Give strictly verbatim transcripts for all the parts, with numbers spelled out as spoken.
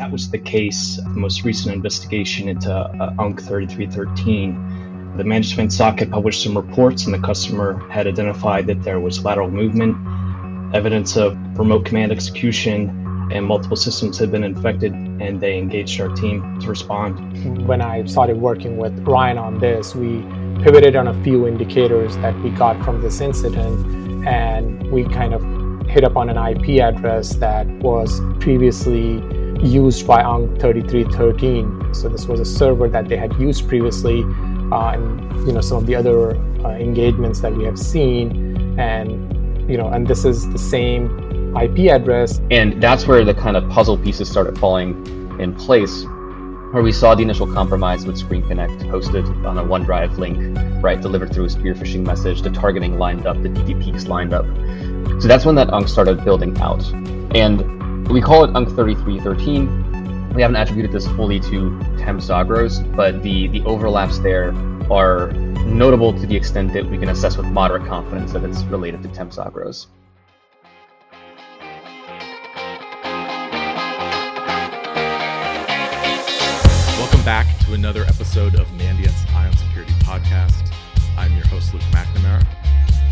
That was the case, the most recent investigation into uh, U N C thirty-three thirteen. The managed defense S O C had published some reports, and the customer had identified that there was lateral movement, evidence of remote command execution, and multiple systems had been infected, and they engaged our team to respond. When I started working with Ryan on this, we pivoted on a few indicators that we got from this incident, and we kind of hit upon an I P address that was previously used by U N C thirty-three thirteen. So this was a server that they had used previously, uh, and you know some of the other uh, engagements that we have seen, and you know, and this is the same I P address. And that's where the kind of puzzle pieces started falling in place, where we saw the initial compromise with ScreenConnect hosted on a OneDrive link, right, delivered through a spear phishing message, the targeting lined up, the D D Ps lined up. So that's when that U N C started building out. And we call it U N C thirty-three thirteen. We haven't attributed this fully to T E M P dot Zagros, but the, the overlaps there are notable to the extent that we can assess with moderate confidence that it's related to T E M P dot Zagros. Back to another episode of Mandiant's Eye on Security podcast. I'm your host, Luke McNamara.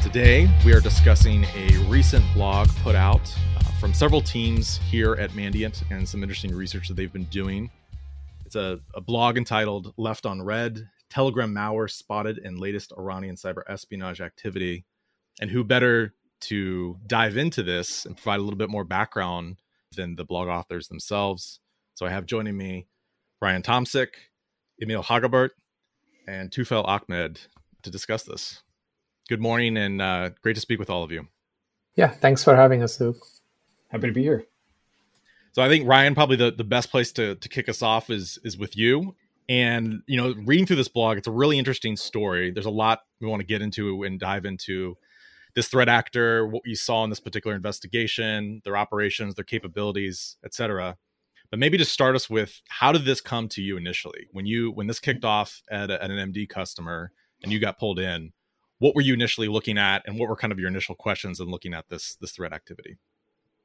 Today, we are discussing a recent blog put out uh, from several teams here at Mandiant and some interesting research that they've been doing. It's a, a blog entitled Left on Red, Telegram Malware Spotted in Latest Iranian Cyber Espionage Activity. And who better to dive into this and provide a little bit more background than the blog authors themselves. So I have joining me Brian Tomsik, Emil Haegebaert, and Tufail Ahmed to discuss this. Good morning, and uh, great to speak with all of you. Yeah, thanks for having us, Luke. Happy to be here. So I think, Ryan, probably the, the best place to, to kick us off is, is with you. And, you know, reading through this blog, it's a really interesting story. There's a lot we want to get into and dive into. This threat actor, what you saw in this particular investigation, their operations, their capabilities, et cetera. But maybe just start us with, how did this come to you initially? When you when this kicked off at, a, at an M D customer and you got pulled in, what were you initially looking at, and what were kind of your initial questions in looking at this, this threat activity?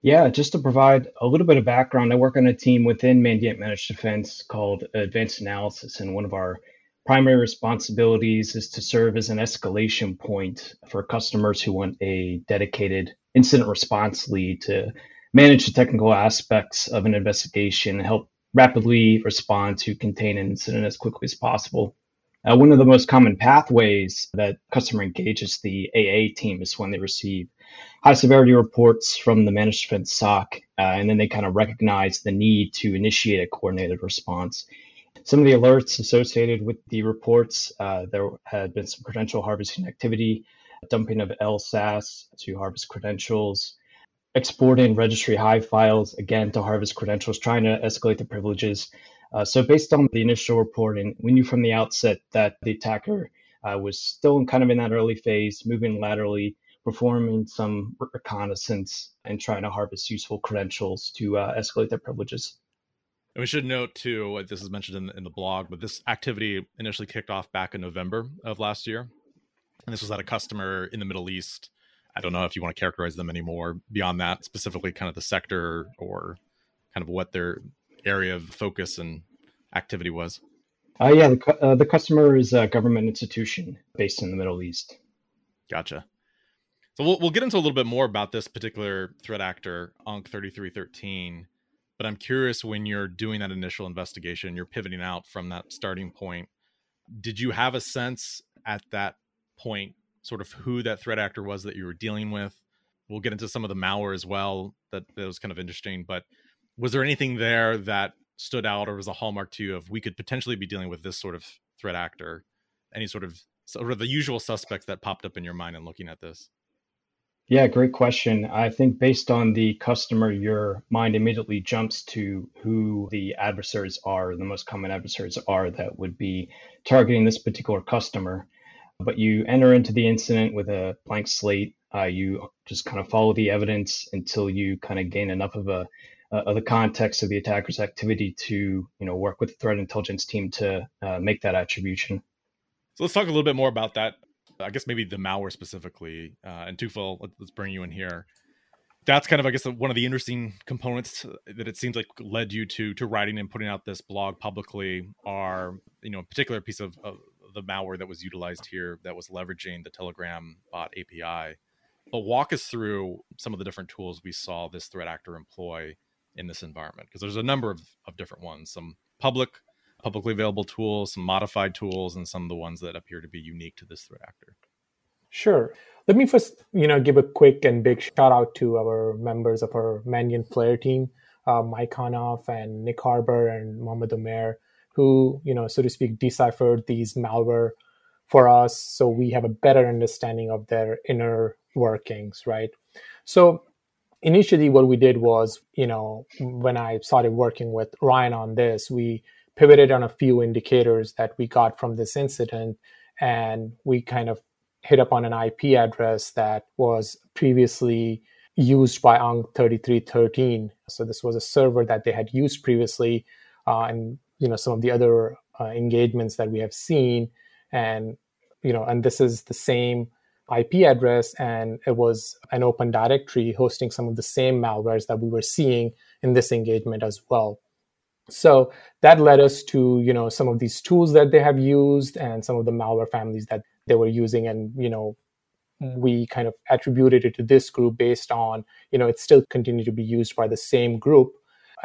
Yeah, just to provide a little bit of background, I work on a team within Mandiant Managed Defense called Advanced Analysis, and one of our primary responsibilities is to serve as an escalation point for customers who want a dedicated incident response lead to manage the technical aspects of an investigation, help rapidly respond to contain an incident as quickly as possible. Uh, one of the most common pathways that customer engages the A A team is when they receive high severity reports from the managed defense S O C, uh, and then they kind of recognize the need to initiate a coordinated response. Some of the alerts associated with the reports, uh, there had been some credential harvesting activity, dumping of L S A S S to harvest credentials, exporting registry hive files, again, to harvest credentials, trying to escalate the privileges. Uh, so based on the initial reporting, we knew from the outset that the attacker uh, was still kind of in that early phase, moving laterally, performing some reconnaissance, and trying to harvest useful credentials to uh, escalate their privileges. And we should note, too, this is mentioned in, in the blog, but this activity initially kicked off back in November of last year. And this was at a customer in the Middle East. I don't know if you want to characterize them anymore beyond that, specifically kind of the sector or kind of what their area of focus and activity was. Uh, yeah, the, uh, the customer is a government institution based in the Middle East. Gotcha. So we'll, we'll get into a little bit more about this particular threat actor, U N C thirty-three thirteen, but I'm curious, when you're doing that initial investigation, you're pivoting out from that starting point. Did you have a sense at that point sort of who that threat actor was that you were dealing with? We'll get into some of the malware as well. That, that was kind of interesting, but was there anything there that stood out or was a hallmark to you of, we could potentially be dealing with this sort of threat actor? Any sort of, sort of the usual suspects that popped up in your mind in looking at this? Yeah, great question. I think based on the customer, your mind immediately jumps to who the adversaries are, the most common adversaries are that would be targeting this particular customer. But you enter into the incident with a blank slate. Uh, you just kind of follow the evidence until you kind of gain enough of a uh, of the context of the attacker's activity to, you know, work with the threat intelligence team to uh, make that attribution. So let's talk a little bit more about that. I guess maybe the malware specifically. Uh, and Tufail, let's bring you in here. that's kind of, I guess, one of the interesting components that it seems like led you to to writing and putting out this blog publicly are, you know, a particular piece of, of the malware that was utilized here that was leveraging the Telegram bot A P I. But walk us through some of the different tools we saw this threat actor employ in this environment, because there's a number of, of different ones, some public, publicly available tools, some modified tools, and some of the ones that appear to be unique to this threat actor. Sure. Let me first, you know, give a quick and big shout out to our members of our Mandiant Flare team, uh, Mike Hanoff and Nick Harbor and Mohamed Omer, who, you know, so to speak, deciphered these malware for us, so we have a better understanding of their inner workings, right? So initially, what we did was, you know, when I started working with Ryan on this, we pivoted on a few indicators that we got from this incident, and we kind of hit up on an I P address that was previously used by U N C thirty-three thirteen. So this was a server that they had used previously, uh, and you know some of the other uh, engagements that we have seen, and you know, and this is the same I P address, and it was an open directory hosting some of the same malwares that we were seeing in this engagement as well. So that led us to, you know, some of these tools that they have used and some of the malware families that they were using. And, you know, we kind of attributed it to this group based on, you know, it still continued to be used by the same group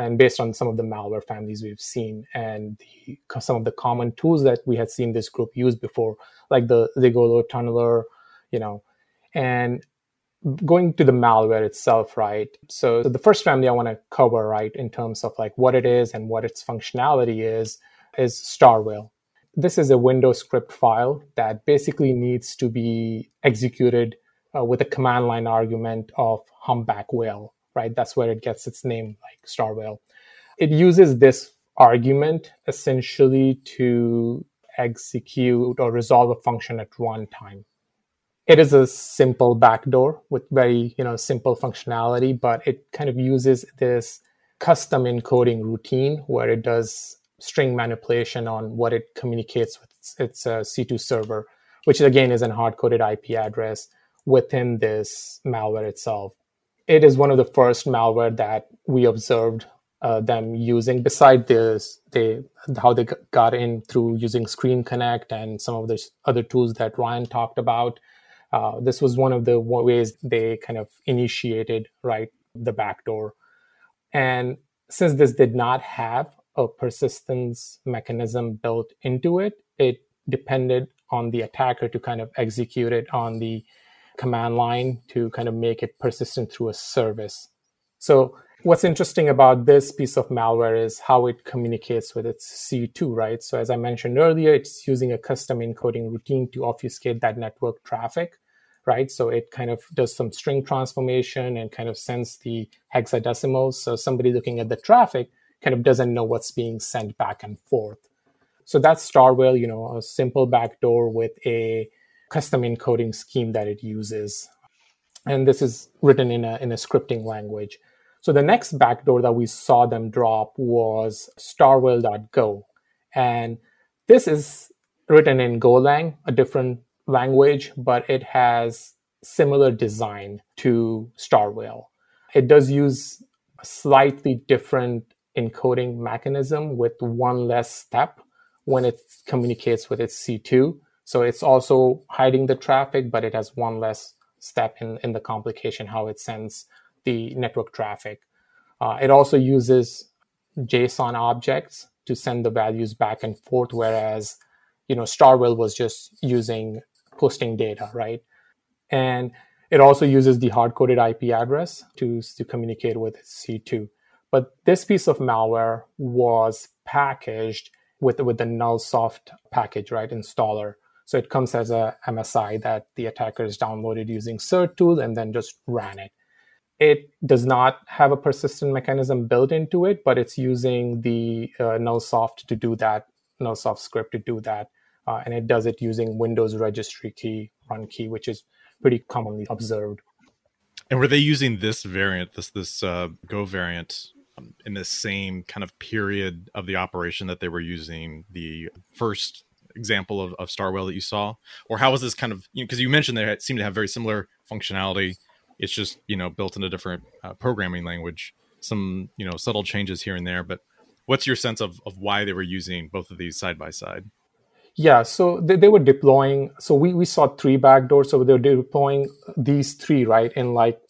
and based on some of the malware families we've seen and the, some of the common tools that we had seen this group use before, like the Ligolo tunneler, you know. And going to the malware itself, right? So, so the first family I want to cover, right, in terms of like what it is and what its functionality is, is StarWhale. This is a Windows script file that basically needs to be executed uh, with a command line argument of Humpback Whale, right? That's where it gets its name, like StarWhale. It uses this argument essentially to execute or resolve a function at runtime. It is a simple backdoor with very, you know, simple functionality, but it kind of uses this custom encoding routine where it does string manipulation on what it communicates with its, its uh, C two server, which again is an hard-coded I P address within this malware itself. It is one of the first malware that we observed uh, them using. Beside this, they how they got in through using ScreenConnect and some of the other tools that Ryan talked about. Uh, this was one of the ways they kind of initiated, right, the backdoor. And since this did not have a persistence mechanism built into it, it depended on the attacker to kind of execute it on the command line to kind of make it persistent through a service. So what's interesting about this piece of malware is how it communicates with its C two, right? So as I mentioned earlier, it's using a custom encoding routine to obfuscate that network traffic, right? So it kind of does some string transformation and kind of sends the hexadecimals. So somebody looking at the traffic kind of doesn't know what's being sent back and forth. So that's StarWhale, you know, a simple backdoor with a custom encoding scheme that it uses. And this is written in a, in a scripting language. So the next backdoor that we saw them drop was starwhale dot go. And this is written in Golang, a different language, but it has similar design to StarWhale. It does use a slightly different encoding mechanism with one less step when it communicates with its C two. So it's also hiding the traffic, but it has one less step in, in the complication, how it sends the network traffic. Uh, it also uses JSON objects to send the values back and forth, whereas, you know, StarWhale was just using posting data, right? And it also uses the hard-coded I P address to, to communicate with C two. But this piece of malware was packaged with, with the Nullsoft package, right, installer. So it comes as a M S I that the attackers downloaded using CertTool and then just ran it. It does not have a persistent mechanism built into it, but it's using the uh, Nullsoft to do that, Nullsoft script to do that. Uh, and it does it using Windows registry key, run key, which is pretty commonly observed. And were they using this variant, this this uh, Go variant, um, in the same kind of period of the operation that they were using the first example of, of StarWhale that you saw? Or how was this kind of, you know, because you mentioned that it seemed to have very similar functionality. It's just, you know, built in a different uh, programming language, some, you know, subtle changes here and there. But what's your sense of, of why they were using both of these side by side? Yeah, so they, they were deploying. So we, we saw three backdoors. So they were deploying these three, right, in like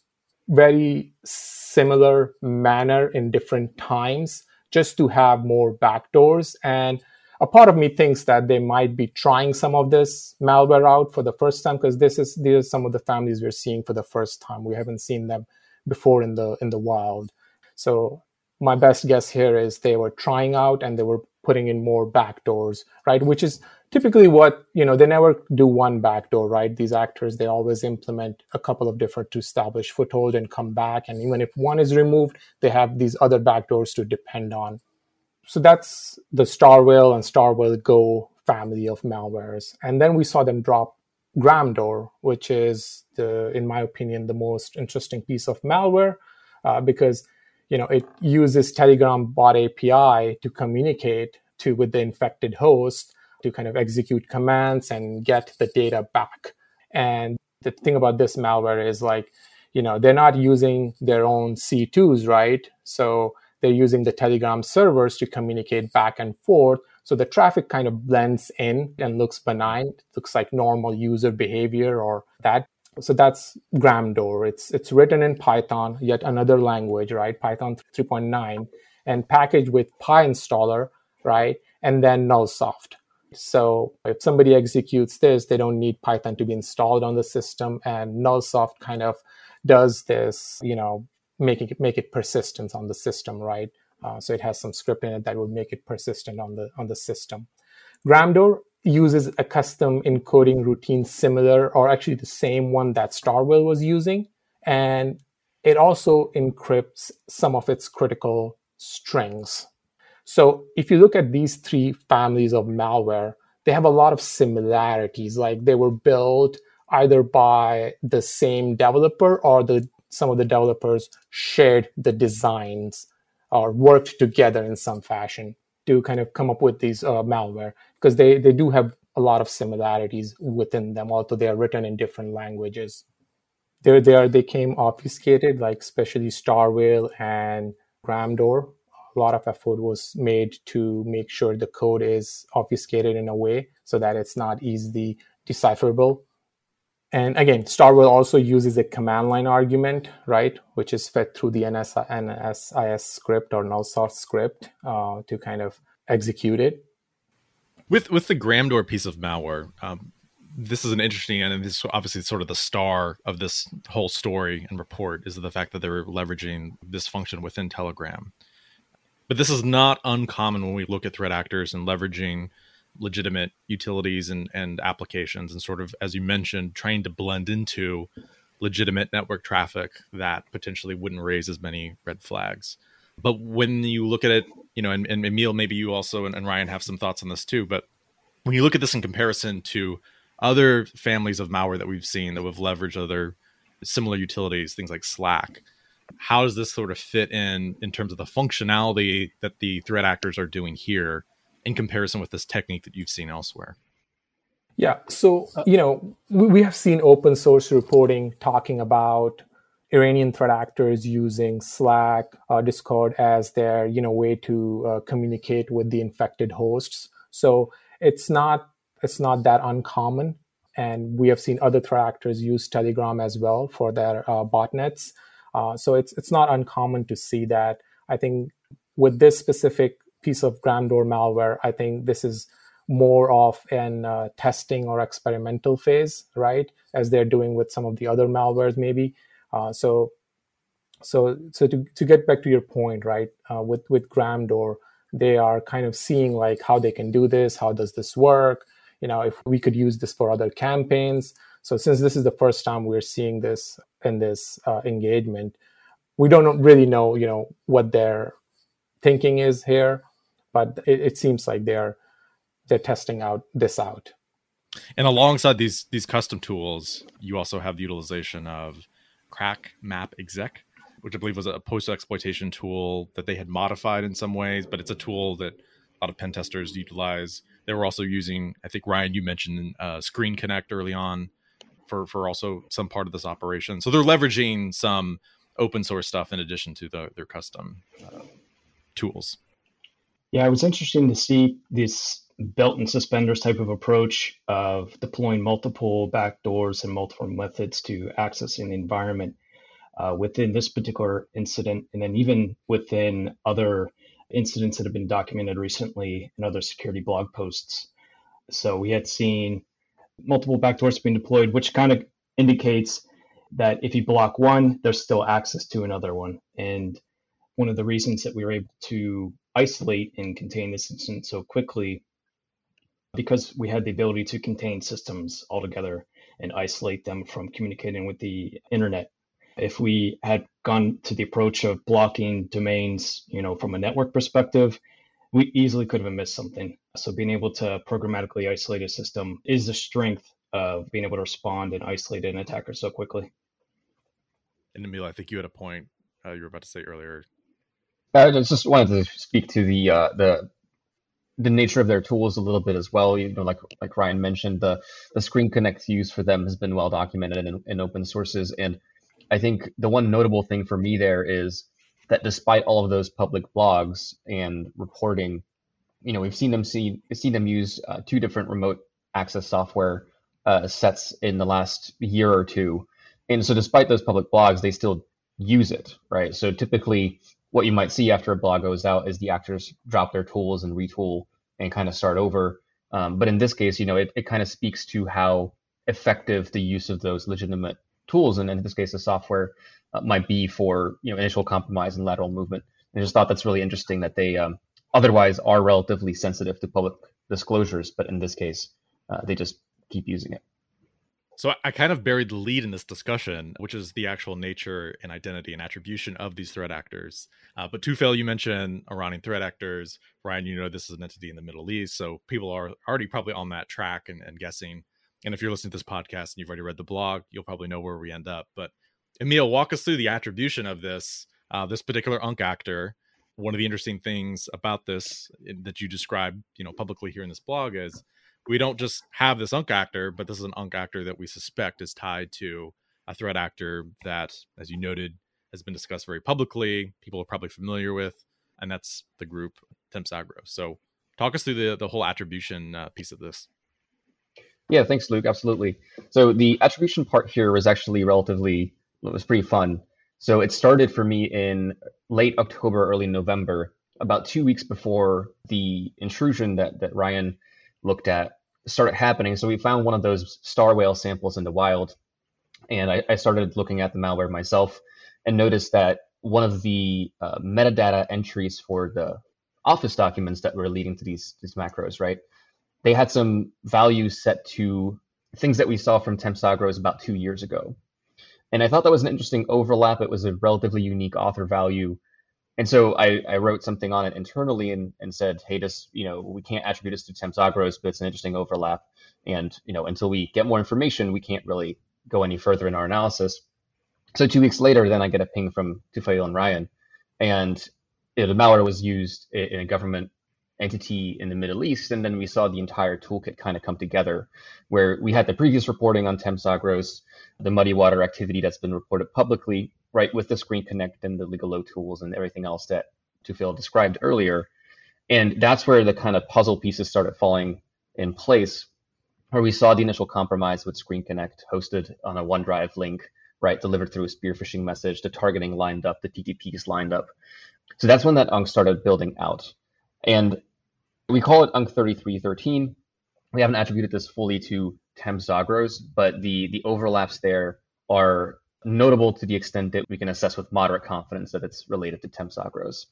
very similar manner in different times, just to have more backdoors. And a part of me thinks that they might be trying some of this malware out for the first time, because this is these are some of the families we're seeing for the first time. We haven't seen them before in the in the wild. So my best guess here is they were trying out and they were putting in more backdoors, right? Which is typically what, you know, they never do one backdoor, right? These actors, they always implement a couple of different to establish foothold and come back. And even if one is removed, they have these other backdoors to depend on. So that's the StarWhale and StarWhale Go family of malwares. And then we saw them drop GRAMDOOR, which is, the, in my opinion, the most interesting piece of malware uh, because, you know, it uses Telegram bot A P I to communicate to with the infected host to kind of execute commands and get the data back. And the thing about this malware is, like, you know, they're not using their own C twos, right? So they're using the Telegram servers to communicate back and forth. So the traffic kind of blends in and looks benign. It looks like normal user behavior or that. So that's GRAMDOOR. It's it's written in Python, yet another language, right? Python three point nine, and packaged with PyInstaller, right? And then Nullsoft. So if somebody executes this, they don't need Python to be installed on the system. And Nullsoft kind of does this, you know, making it make it persistent on the system, right? Uh, so it has some script in it that will make it persistent on the on the system. GRAMDOOR uses a custom encoding routine similar, or actually the same one that StarWhale was using, and it also encrypts some of its critical strings. So if you look at these three families of malware, they have a lot of similarities. Like, they were built either by the same developer, or the some of the developers shared the designs or worked together in some fashion to kind of come up with these uh, malware, because they, they do have a lot of similarities within them, although they are written in different languages. They're, they are, they came obfuscated, like especially StarWhale and GRAMDOOR. A lot of effort was made to make sure the code is obfuscated in a way so that it's not easily decipherable. And again, StarWhale also uses a command line argument, right, which is fed through the N S I S script or Nullsoft script uh, to kind of execute it. With with the GRAMDOOR piece of malware, um, this is an interesting, and this is obviously sort of the star of this whole story and report, is the fact that they were leveraging this function within Telegram. But this is not uncommon when we look at threat actors and leveraging legitimate utilities and, and applications, and sort of, as you mentioned, trying to blend into legitimate network traffic that potentially wouldn't raise as many red flags. But when you look at it, you know, and, and Emil, maybe you also and, and Ryan have some thoughts on this too, but when you look at this in comparison to other families of malware that we've seen that have leveraged other similar utilities, things like Slack, how does this sort of fit in in terms of the functionality that the threat actors are doing here in comparison with this technique that you've seen elsewhere? Yeah, so, you know, we have seen open source reporting talking about Iranian threat actors using Slack or Discord as their, you know, way to uh, communicate with the infected hosts. So it's not it's not that uncommon. And we have seen other threat actors use Telegram as well for their uh, botnets. Uh, so it's it's not uncommon to see that. I think with this specific piece of GRAMDOOR malware, I think this is more of an uh, testing or experimental phase, right? As they're doing with some of the other malwares, maybe. Uh, so, so, so to, to get back to your point, right? Uh, with with GRAMDOOR, they are kind of seeing like how they can do this. How does this work? You know, if we could use this for other campaigns. So, since this is the first time we're seeing this in this uh, engagement, we don't really know, you know, what their thinking is here, but it, it seems like they're they're testing out this out. And alongside these these custom tools, you also have the utilization of CrackMapExec, which I believe was a post-exploitation tool that they had modified in some ways, but it's a tool that a lot of pen testers utilize. They were also using, I think, Ryan, you mentioned uh, ScreenConnect early on for for also some part of this operation. So they're leveraging some open source stuff in addition to the, their custom uh, tools. Yeah, it was interesting to see this belt and suspenders type of approach of deploying multiple backdoors and multiple methods to accessing the environment uh, within this particular incident, and then even within other incidents that have been documented recently in other security blog posts. So we had seen multiple backdoors being deployed, which kind of indicates that if you block one, there's still access to another one. And one of the reasons that we were able to isolate and contain this incident so quickly, because we had the ability to contain systems altogether and isolate them from communicating with the internet. If we had gone to the approach of blocking domains, you know, from a network perspective, we easily could have missed something. So being able to programmatically isolate a system is the strength of being able to respond and isolate an attacker so quickly. And Emil, I think you had a point uh, you were about to say earlier. I just wanted to speak to the uh, the the nature of their tools a little bit as well. You know, like like Ryan mentioned, the the ScreenConnect use for them has been well documented in, in open sources, and I think the one notable thing for me there is that despite all of those public blogs and reporting, you know, we've seen them see seen them use uh, two different remote access software uh, sets in the last year or two, and so despite those public blogs, they still use it, right? So typically, what you might see after a blog goes out is the actors drop their tools and retool and kind of start over. Um, but in this case, you know, it, it kind of speaks to how effective the use of those legitimate tools, and in this case, the software uh, might be for, you know, initial compromise and lateral movement. And I just thought that's really interesting that they um, otherwise are relatively sensitive to public disclosures, but in this case, uh, they just keep using it. So I kind of buried the lead in this discussion, which is the actual nature and identity and attribution of these threat actors. Uh, but Tufail, you mentioned Iranian threat actors. Ryan, you know, this is an entity in the Middle East, so people are already probably on that track and, and guessing. And if you're listening to this podcast and you've already read the blog, you'll probably know where we end up. But Emil, walk us through the attribution of this, uh, this particular U N C actor. One of the interesting things about this that you described, you know, publicly here in this blog is, we don't just have this U N C actor, but this is an U N C actor that we suspect is tied to a threat actor that, as you noted, has been discussed very publicly. People are probably familiar with, and that's the group T E M P dot Zagros. So talk us through the, the whole attribution uh, piece of this. Yeah, thanks, Luke. Absolutely. So the attribution part here was actually relatively, it was pretty fun. So it started for me in late October, early November, about two weeks before the intrusion that, that Ryan looked at started happening. So we found one of those StarWhale samples in the wild, and I, I started looking at the malware myself and noticed that one of the uh, metadata entries for the Office documents that were leading to these, these macros, right? They had some values set to things that we saw from T E M P dot Zagros about two years ago. And I thought that was an interesting overlap. It was a relatively unique author value. And so I, I wrote something on it internally and, and said, hey, this, you know, we can't attribute this to T E M P dot Zagros, but it's an interesting overlap. And, you know, until we get more information, we can't really go any further in our analysis. So two weeks later, then I get a ping from Tufail and Ryan. And you know, the malware was used in a government entity in the Middle East. And then we saw the entire toolkit kind of come together, where we had the previous reporting on T E M P dot Zagros, the Muddy Water activity that's been reported publicly, right, with the ScreenConnect and the Ligolo tools and everything else that Tufail described earlier. And that's where the kind of puzzle pieces started falling in place, where we saw the initial compromise with ScreenConnect hosted on a OneDrive link, right, delivered through a spear phishing message, the targeting lined up, the T T Ps lined up. So that's when that U N C started building out. And we call it U N C thirty-three thirteen. We haven't attributed this fully to T E M P dot Zagros, but the the overlaps there are notable to the extent that we can assess with moderate confidence that it's related to T E M P dot Zagros.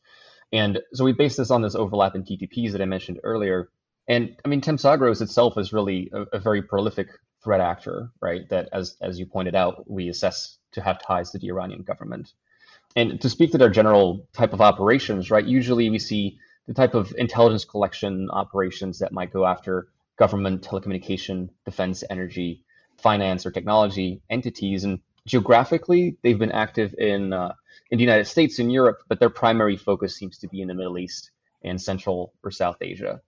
And so we base this on this overlap in T T Ps that I mentioned earlier. And I mean, T E M P dot Zagros itself is really a, a very prolific threat actor, right? That, as as you pointed out, we assess to have ties to the Iranian government. And to speak to their general type of operations, right? Usually we see the type of intelligence collection operations that might go after government, telecommunication, defense, energy, finance, or technology entities. And geographically, they've been active in uh, in the United States and Europe, but their primary focus seems to be in the Middle East and Central or South Asia.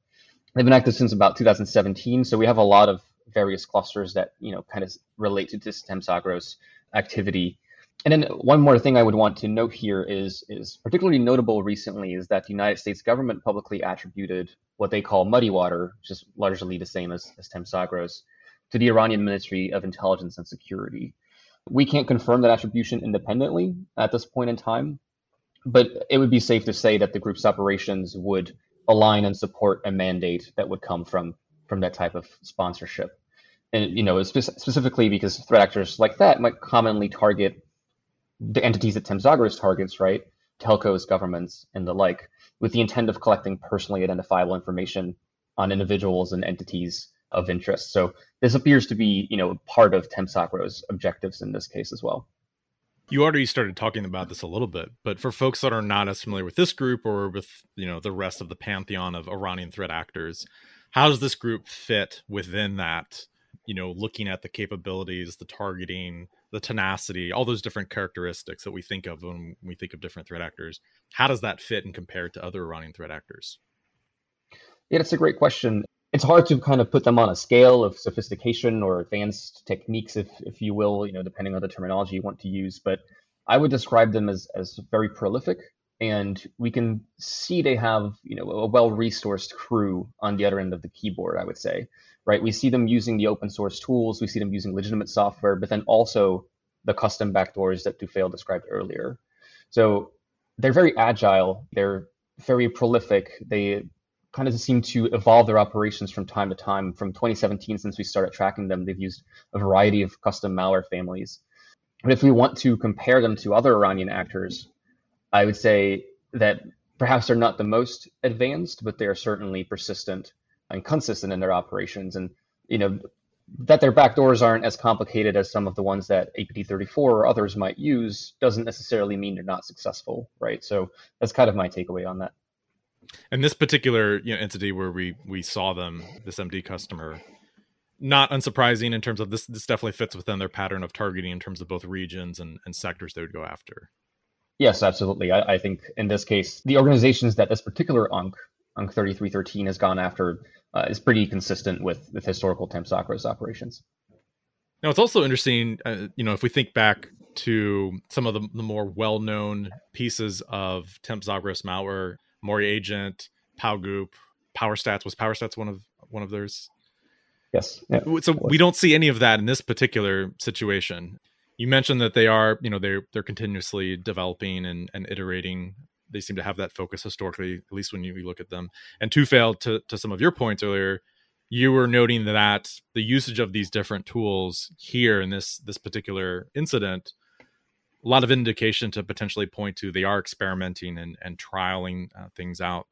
They've been active since about two thousand seventeen, so we have a lot of various clusters that, you know, kind of relate to this TEMP.Zagros activity. And then one more thing I would want to note here is, is particularly notable recently is that the United States government publicly attributed what they call Muddy Water, which is largely the same as, as TEMP.Zagros, to the Iranian Ministry of Intelligence and Security. We can't confirm that attribution independently at this point in time, but it would be safe to say that the group's operations would align and support a mandate that would come from, from that type of sponsorship. And, you know, spe specifically because threat actors like that might commonly target the entities that TEMP.Zagros targets, right? Telcos, governments, and the like, with the intent of collecting personally identifiable information on individuals and entities of interest. So this appears to be, you know, part of TEMP.Zagros' objectives in this case as well. You already started talking about this a little bit, but for folks that are not as familiar with this group or with, you know, the rest of the pantheon of Iranian threat actors, how does this group fit within that, you know, looking at the capabilities, the targeting, the tenacity, all those different characteristics that we think of when we think of different threat actors? How does that fit and compare to other Iranian threat actors? Yeah, that's a great question. It's hard to kind of put them on a scale of sophistication or advanced techniques, if, if you will, you know, depending on the terminology you want to use. But I would describe them as, as very prolific. And we can see they have, you know, a well-resourced crew on the other end of the keyboard, I would say, right? We see them using the open source tools. We see them using legitimate software, but then also the custom backdoors that Tufail described earlier. So they're very agile. They're very prolific. They kind of seem to evolve their operations from time to time. From twenty seventeen, since we started tracking them, they've used a variety of custom malware families. But if we want to compare them to other Iranian actors, I would say that perhaps they're not the most advanced, but they are certainly persistent and consistent in their operations. And, you know, that their backdoors aren't as complicated as some of the ones that A P T thirty-four or others might use doesn't necessarily mean they're not successful, right? So that's kind of my takeaway on that. And this particular, you know, entity where we we saw them, this M D customer, not unsurprising in terms of this, this definitely fits within their pattern of targeting in terms of both regions and, and sectors they would go after. Yes, absolutely. I, I think in this case, the organizations that this particular U N C, U N C thirty-three thirteen, has gone after uh, is pretty consistent with, with historical TEMP.Zagros operations. Now, it's also interesting, uh, you know, if we think back to some of the, the more well-known pieces of TEMP.Zagros malware, Mori Agent, PowGoop, PowerStats. Was PowerStats one of one of theirs? Yes. Yeah. So we don't see any of that in this particular situation. You mentioned that they are, you know, they're, they're continuously developing and, and iterating. They seem to have that focus historically, at least when you look at them. And Tufail, to, to some of your points earlier, you were noting that the usage of these different tools here in this, this particular incident, a lot of indication to potentially point to they are experimenting and, and trialing uh, things out.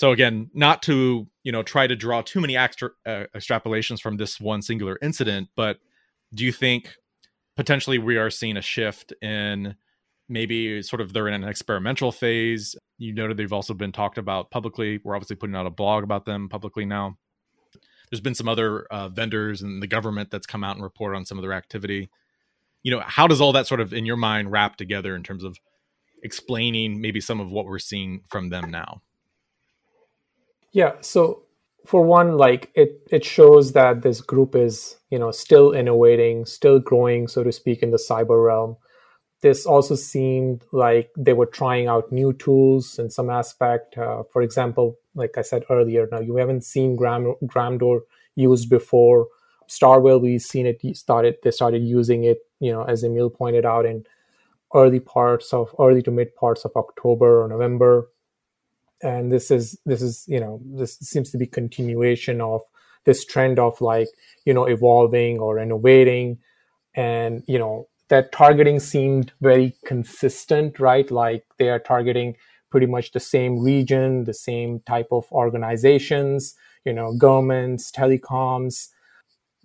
So again, not to, you know, try to draw too many extra, uh, extrapolations from this one singular incident, but do you think potentially we are seeing a shift in maybe sort of they're in an experimental phase? You noted they've also been talked about publicly. We're obviously putting out a blog about them publicly now. There's been some other uh, vendors and the government that's come out and report on some of their activity. You know, how does all that sort of, in your mind, wrap together in terms of explaining maybe some of what we're seeing from them now? Yeah, so for one, like it, it shows that this group is, you know, still innovating, still growing, so to speak, in the cyber realm. This also seemed like they were trying out new tools in some aspect. Uh, for example, like I said earlier, now you haven't seen Gram GRAMDOOR used before. StarWhale, we've seen it started. They started using it, you know, as Emil pointed out, in early parts of early to mid parts of October or November. And this is, this is, you know, this seems to be continuation of this trend of like, you know, evolving or innovating. And, you know, that targeting seemed very consistent, right? Like they are targeting pretty much the same region, the same type of organizations, you know, governments, telecoms.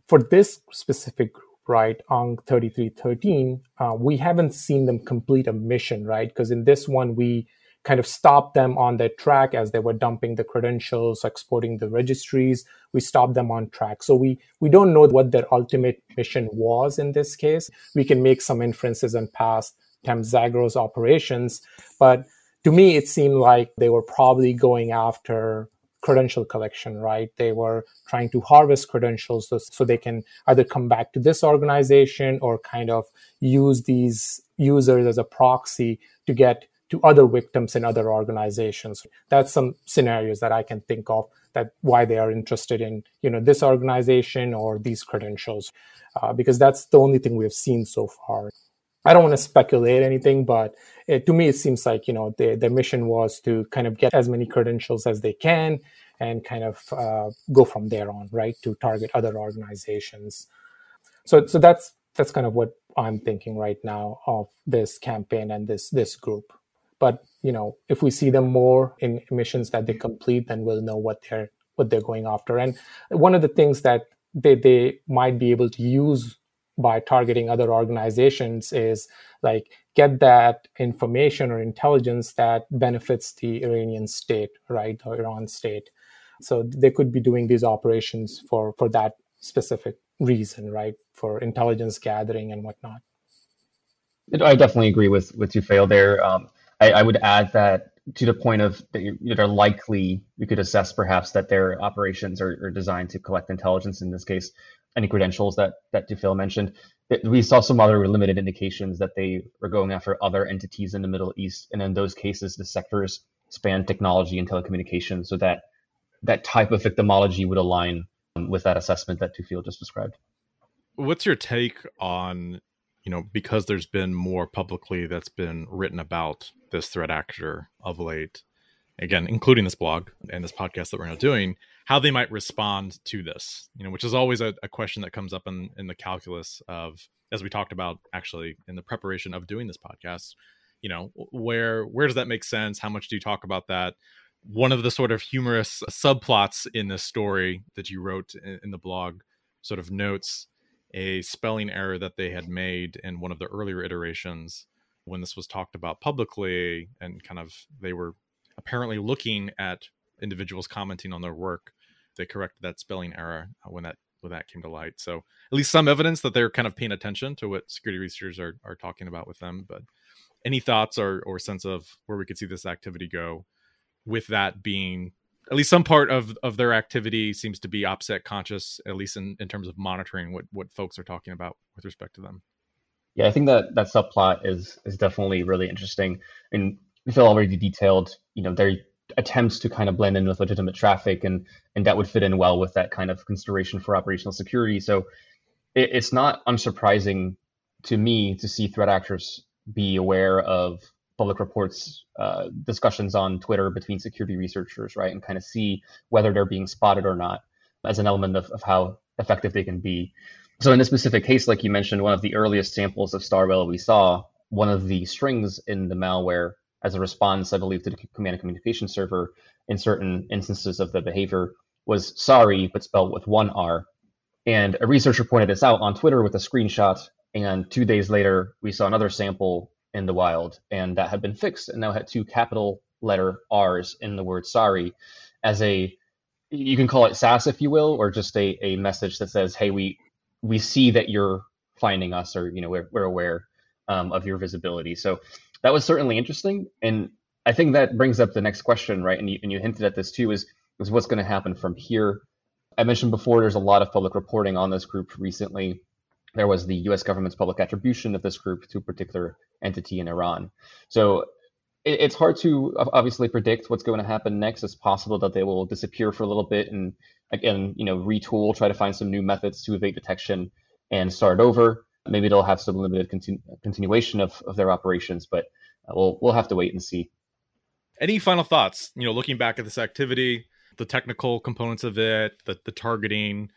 For this specific group, right, on thirty-three thirteen, uh, we haven't seen them complete a mission, right? Because in this one, we kind of stopped them on their track as they were dumping the credentials, exporting the registries. We stopped them on track. So we we don't know what their ultimate mission was in this case. We can make some inferences on past TEMP.Zagros operations. But to me, it seemed like they were probably going after credential collection, right? They were trying to harvest credentials so, so they can either come back to this organization or kind of use these users as a proxy to get to other victims in other organizations. That's some scenarios that I can think of that why they are interested in, you know, this organization or these credentials, uh, because that's the only thing we've seen so far. I don't want to speculate anything, but it, to me, it seems like, you know, the, the mission was to kind of get as many credentials as they can and kind of uh, go from there on, right, to target other organizations. So so that's that's kind of what I'm thinking right now of this campaign and this this group. But, you know, if we see them more in missions that they complete, then we'll know what they're what they're going after. And one of the things that they, they might be able to use by targeting other organizations is like get that information or intelligence that benefits the Iranian state, right, or Iran state. So they could be doing these operations for, for that specific reason, right, for intelligence gathering and whatnot. I definitely agree with, with Tufail there. Um, I, I would add that to the point of that you're, you're likely, we could assess perhaps that their operations are, are designed to collect intelligence, in this case, any credentials that that Tufail mentioned. We saw some other limited indications that they were going after other entities in the Middle East. And in those cases, the sectors span technology and telecommunications. So that that type of victimology would align with that assessment that Tufail just described. What's your take on, you know, because there's been more publicly that's been written about this threat actor of late, again, including this blog and this podcast that we're now doing, how they might respond to this, you know, which is always a, a question that comes up in, in the calculus of, as we talked about actually in the preparation of doing this podcast, you know, where, where does that make sense? How much do you talk about that? One of the sort of humorous subplots in this story that you wrote in, in the blog sort of notes a spelling error that they had made in one of the earlier iterations when this was talked about publicly, and kind of, they were apparently looking at individuals commenting on their work. They corrected that spelling error when that when that came to light. So at least some evidence that they're kind of paying attention to what security researchers are are talking about with them. But any thoughts or or sense of where we could see this activity go, with that being at least some part of of their activity seems to be OPSEC conscious, at least in, in terms of monitoring what what folks are talking about with respect to them. Yeah, I think that that subplot is is definitely really interesting. And Phil already detailed, you know, their attempts to kind of blend in with legitimate traffic, and and that would fit in well with that kind of consideration for operational security. So it, it's not unsurprising to me to see threat actors be aware of public reports, uh, discussions on Twitter between security researchers, right, and kind of see whether they're being spotted or not as an element of, of how effective they can be. So in this specific case, like you mentioned, one of the earliest samples of StarWhale we saw, one of the strings in the malware as a response, I believe, to the command and communication server in certain instances of the behavior was sorry, but spelled with one R. And a researcher pointed this out on Twitter with a screenshot. And two days later, we saw another sample in the wild, and that had been fixed and now had two capital letter R's in the word sorry as a, you can call it S A S, if you will, or just a, a message that says, hey, we we see that you're finding us, or, you know, we're, we're aware um, of your visibility. So that was certainly interesting. And I think that brings up the next question, right? And you, and you hinted at this too, is, is what's going to happen from here? I mentioned before, there's a lot of public reporting on this group recently. There was the U S government's public attribution of this group to a particular entity in Iran. So it, it's hard to obviously predict what's going to happen next. It's possible that they will disappear for a little bit and again, you know, retool, try to find some new methods to evade detection and start over. Maybe they'll have some limited continu- continuation of, of their operations, but we'll we'll have to wait and see. Any final thoughts? You know, looking back at this activity, the technical components of it, the, the targeting,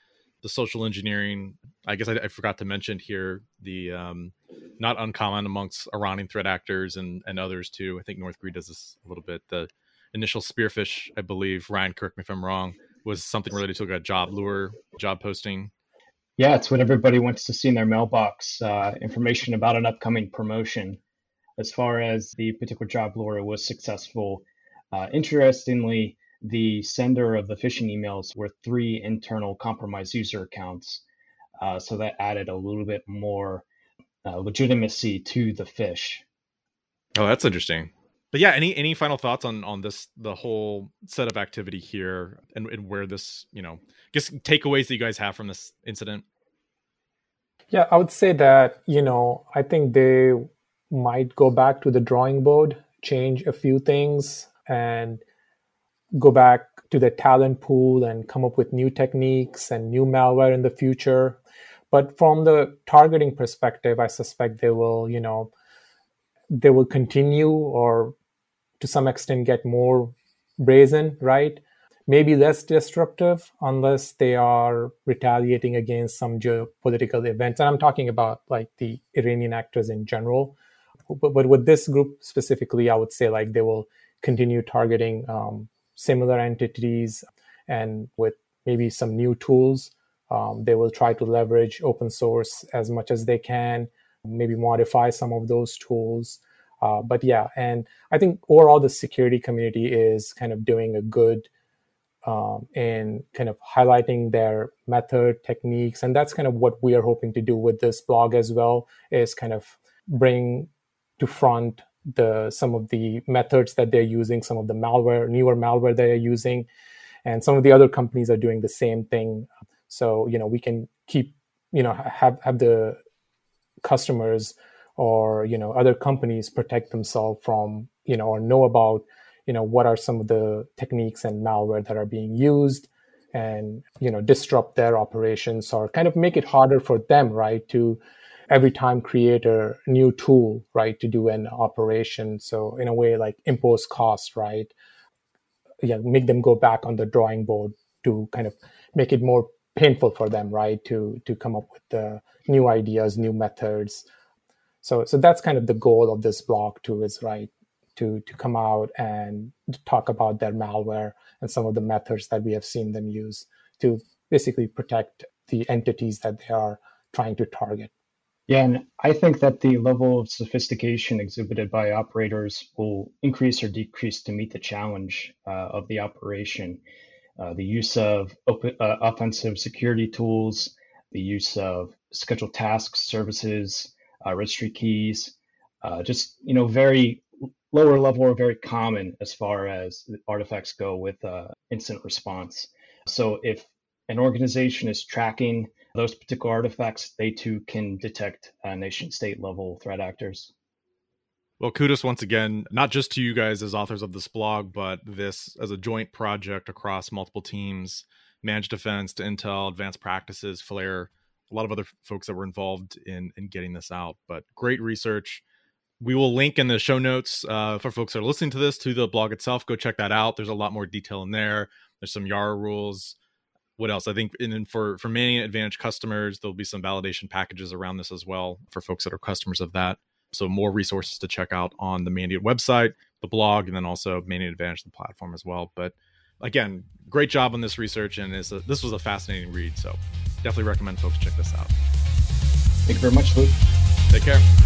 the social engineering. I guess I, I forgot to mention here the um, not uncommon amongst Iranian threat actors and, and others too. I think North Korea does this a little bit. The initial spearfish, I believe, Ryan, correct me if I'm wrong, was something related to like a job lure, job posting. Yeah, it's what everybody wants to see in their mailbox, uh, information about an upcoming promotion. As far as the particular job lure was successful, uh, interestingly, the sender of the phishing emails were three internal compromised user accounts. Uh, so that added a little bit more uh, legitimacy to the phish. Oh, that's interesting. But yeah, any any final thoughts on on this, the whole set of activity here, and, and where this, you know, just takeaways that you guys have from this incident? Yeah, I would say that, you know, I think they might go back to the drawing board, change a few things, and go back to the talent pool and come up with new techniques and new malware in the future. But from the targeting perspective, I suspect they will, you know, they will continue, or to some extent get more brazen, right? Maybe less disruptive, unless they are retaliating against some geopolitical events. And I'm talking about like the Iranian actors in general. But, but with this group specifically, I would say like they will continue targeting um, similar entities, and with maybe some new tools. Um, they will try to leverage open source as much as they can, maybe modify some of those tools. Uh, but yeah, and I think overall the security community is kind of doing a good um, in kind of highlighting their method, techniques. And that's kind of what we are hoping to do with this blog as well, is kind of bring to front the some of the methods that they're using, some of the malware, newer malware they're using. And some of the other companies are doing the same thing. So, you know, we can keep, you know, have, have the customers or, you know, other companies protect themselves from, you know, or know about, you know, what are some of the techniques and malware that are being used, and, you know, disrupt their operations, or kind of make it harder for them, right, to every time create a new tool, right, to do an operation. So in a way, like impose cost, right? Yeah, make them go back on the drawing board to kind of make it more painful for them, right, to to come up with the new ideas, new methods. So so that's kind of the goal of this blog too, is right to to come out and talk about their malware and some of the methods that we have seen them use to basically protect the entities that they are trying to target. Yeah, and I think that the level of sophistication exhibited by operators will increase or decrease to meet the challenge uh, of the operation. Uh, the use of open, uh, offensive security tools, the use of scheduled tasks, services, uh, registry keys, uh, just, you know, very lower level or very common as far as artifacts go with uh, incident response. So if an organization is tracking those particular artifacts, they too can detect uh, nation state level threat actors. Well, kudos once again, not just to you guys as authors of this blog, but this as a joint project across multiple teams, Managed Defense to Intel, Advanced Practices, Flare, a lot of other folks that were involved in, in getting this out. But great research. We will link in the show notes uh, for folks that are listening to this to the blog itself. Go check that out. There's a lot more detail in there. There's some YARA rules. What else? I think and then for, for Mandiant Advantage customers, there'll be some validation packages around this as well for folks that are customers of that. So more resources to check out on the Mandiant website, the blog, and then also Mandiant Advantage, the platform as well. But again, great job on this research, and it's a, this was a fascinating read. So definitely recommend folks check this out. Thank you very much, Luke. Take care.